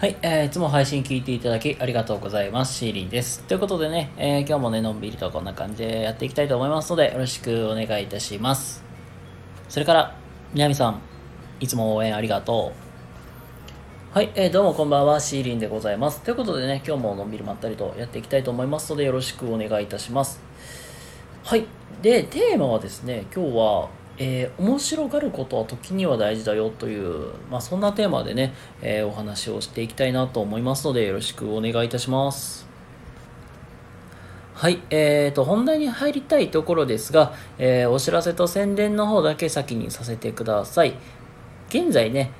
はい、いつも配信聞いていただきありがとうございます。シーリンです。ということでね、今日もね、のんびりとこんな感じでやっていきたいと思いますので、よろしくお願いいたします。それから、みなみさん、いつも応援ありがとう。はい、どうもこんばんは、シーリンでございます。ということでね、今日ものんびりまったりとやっていきたいと思いますので、よろしくお願いいたします。はい、で、テーマはですね、今日は、面白がることは時には大事だよという、そんなテーマでね、お話をしていきたいなと思いますのでよろしくお願いいたします。はい、本題に入りたいところですが、お知らせと宣伝の方だけ先にさせてください。現在ね、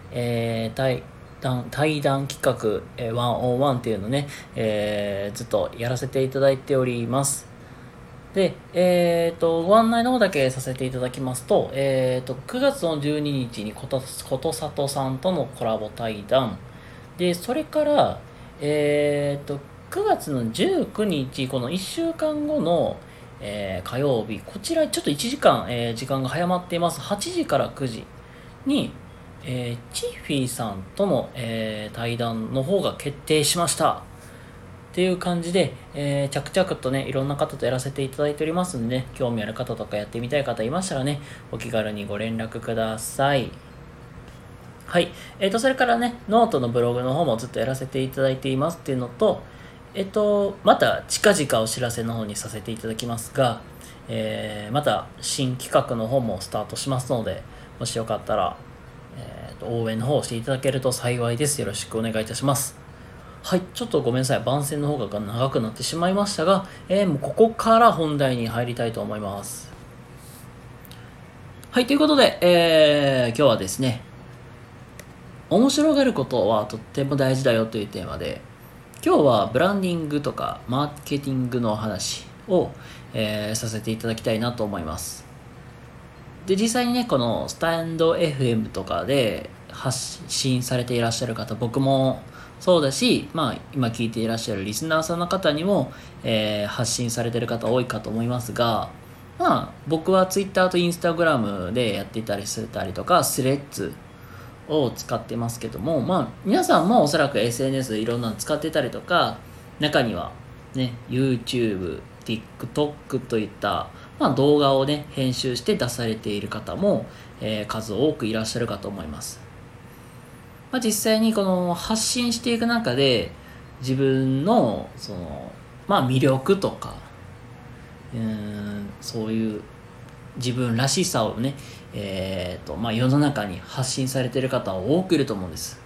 対談企画、101っていうのね、ずっとやらせていただいております。で、ご案内の方だけさせていただきますと、9月の12日にことさとさんとのコラボ対談。で、それから、9月の19日、この1週間後の、火曜日、こちらちょっと1時間、時間が早まっています。8時から9時に、チッフィーさんとの、対談の方が決定しました。っていう感じで、着々とねいろんな方とやらせていただいておりますんでね、興味ある方とかやってみたい方いましたらね、お気軽にご連絡ください。はい、それからねノートのブログの方もずっとやらせていただいていますっていうのと、また近々お知らせの方にさせていただきますが、また新企画の方もスタートしますので、もしよかったら、応援の方をしていただけると幸いです。よろしくお願いいたします。はい、ちょっとごめんなさい。番宣の方が長くなってしまいましたが、もうここから本題に入りたいと思います。はい、ということで、今日はですね、面白がることはとっても大事だよというテーマで、今日はブランディングとかマーケティングの話を、させていただきたいなと思います。で、実際にね、このスタンド FM とかで発信されていらっしゃる方、僕もそうだし、今聞いていらっしゃるリスナーさんの方にも、発信されている方多いかと思いますが、僕は Twitter と Instagram でやっていたりするたりとか、スレッズを使ってますけども、皆さんもおそらく SNS いろんなの使ってたりとか、中にはね、YouTube、TikTok といった、動画をね、編集して出されている方も、数多くいらっしゃるかと思います。実際にこの発信していく中で自分のその魅力とかそういう自分らしさをね世の中に発信されている方は多くいると思うんです。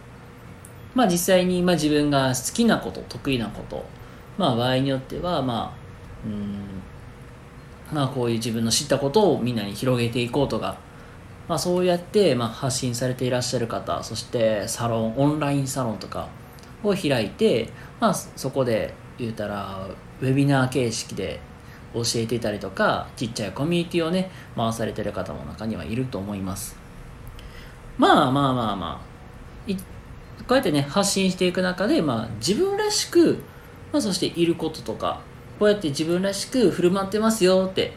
実際に自分が好きなこと得意なこと場合によってはこういう自分の知ったことをみんなに広げていこうとか。そうやって発信されていらっしゃる方、そしてオンラインサロンとかを開いて、そこで言うたらウェビナー形式で教えていたりとか、ちっちゃいコミュニティをね回されている方も中にはいると思います。こうやってね発信していく中で、自分らしく、そしていることとか、こうやって自分らしく振る舞ってますよって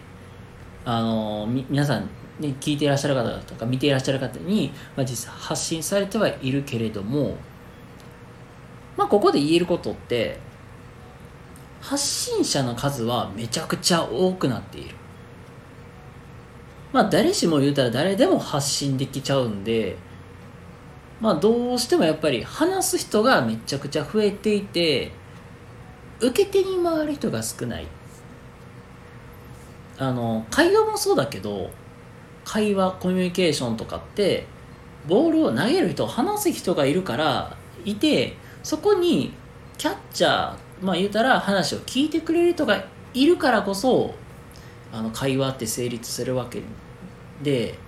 皆さんね、聞いていらっしゃる方とか見ていらっしゃる方に、実際発信されてはいるけれども、ここで言えることって発信者の数はめちゃくちゃ多くなっている。誰しも言うたら誰でも発信できちゃうんで、どうしてもやっぱり話す人がめちゃくちゃ増えていて、受け手に回る人が少ない。会話もそうだけど、会話コミュニケーションとかってボールを投げる人離す人がいるからいて、そこにキャッチャー言うたら話を聞いてくれる人がいるからこそ会話って成立するわけで、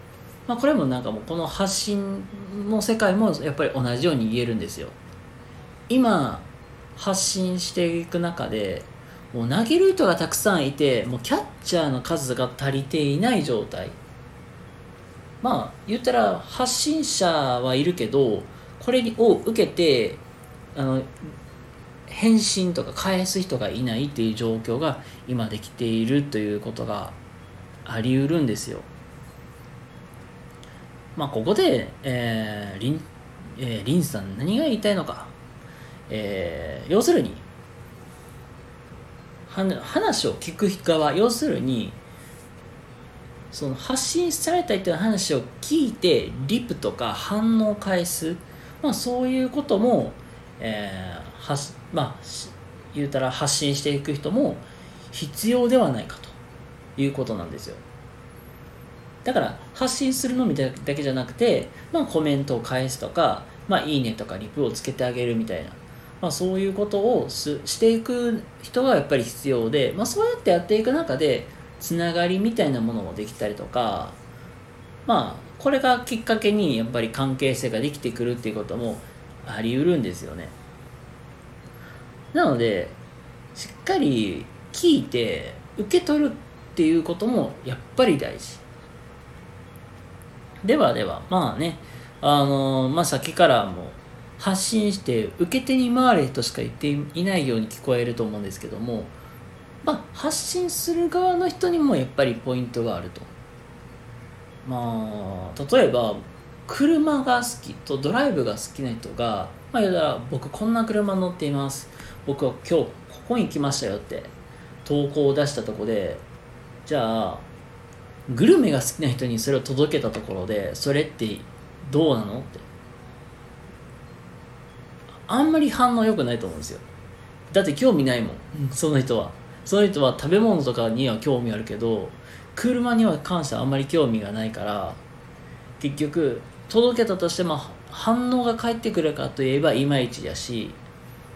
これもこの発信の世界もやっぱり同じように言えるんですよ。今発信していく中でもう投げる人がたくさんいて、もうキャッチャーの数が足りていない状態。言ったら発信者はいるけど、これを受けて返信とか返す人がいないっていう状況が今できているということがありうるんですよ。ここでリンさん何が言いたいのか、要するに話を聞く側、要するにその発信された人の話を聞いてリプとか反応を返す、そういうことも、言うたら発信していく人も必要ではないかということなんですよ。だから発信するのみだけじゃなくて、コメントを返すとか、いいねとかリプをつけてあげるみたいな、そういうことをしていく人がやっぱり必要で、そうやってやっていく中でつながりみたいなものもできたりとか、これがきっかけにやっぱり関係性ができてくるっていうこともあり得るんですよね。なのでしっかり聞いて受け取るっていうこともやっぱり大事ではさっきからも発信して受け手に回れとしか言っていないように聞こえると思うんですけども、発信する側の人にもやっぱりポイントがあると。例えば車が好きとドライブが好きな人が、言うたら僕こんな車乗っています、僕は今日ここに行きましたよって投稿を出したとこで、じゃあグルメが好きな人にそれを届けたところで、それってどうなのって、あんまり反応良くないと思うんですよ。だって興味ないもん、その人は食べ物とかには興味あるけど車には関してはあんまり興味がないから、結局届けたとしても反応が返ってくるかといえばいまいちだし、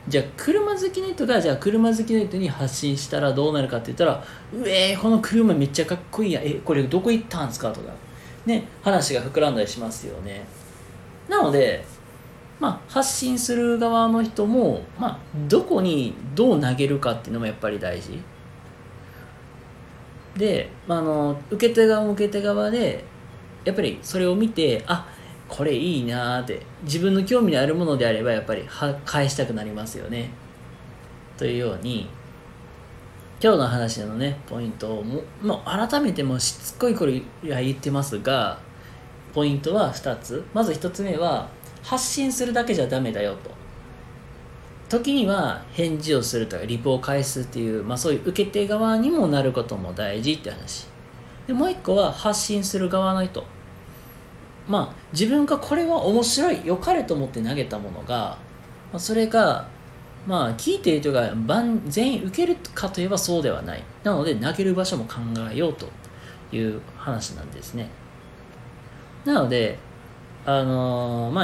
じゃあ車好きの人が車好きの人に発信したらどうなるかって言ったら、この車めっちゃかっこいいや、これどこ行ったんですかとかね、話が膨らんだりしますよね。なので発信する側の人も、どこにどう投げるかっていうのもやっぱり大事で、受け手側も受け手側でやっぱりそれを見て、これいいなーって、自分の興味のあるものであればやっぱり返したくなりますよね。というように今日の話のポイントをもう改めて、もうしつこいこれ言ってますが、ポイントは2つ。まず1つ目は発信するだけじゃダメだよと。時には返事をするとかリプを返すっていう、そういう受け手側にもなることも大事って話で、もう1個は発信する側の人、自分がこれは面白い良かれと思って投げたものが、それが聞いている人が全員受けるかといえばそうではない。なので投げる場所も考えようという話なんですね。なので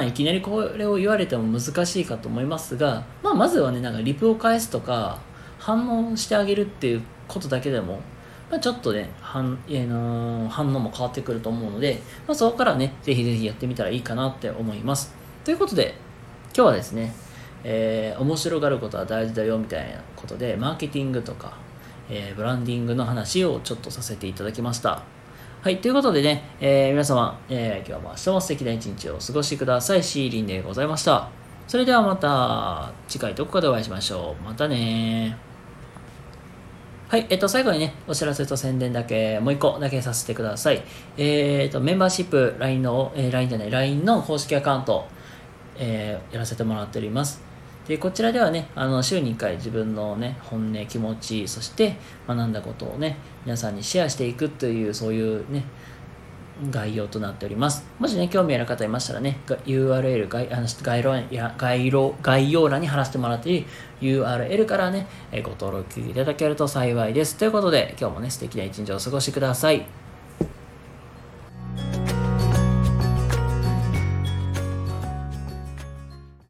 いきなりこれを言われても難しいかと思いますが、まずはリプを返すとか反応してあげるっていうことだけでも、ちょっと反応も変わってくると思うので、そこからぜひぜひやってみたらいいかなって思います。ということで今日はですね、面白がることは大事だよみたいなことでマーケティングとか、ブランディングの話をちょっとさせていただきました。はい、ということで皆様、今日も明日も素敵な一日をお過ごしください。シーリンでございました。それではまた次回どこかでお会いしましょう。またね。はい、最後にお知らせと宣伝だけ、もう1個だけさせてください。メンバーシップ、LINE の公式アカウント、やらせてもらっております。で、こちらでは週に1回自分の本音、気持ち、そして学んだことを皆さんにシェアしていくという、そういう概要となっております。もし興味ある方いましたらURL、概要欄に貼らせてもらっている URL からご登録いただけると幸いです。ということで、今日も素敵な一日をお過ごしください。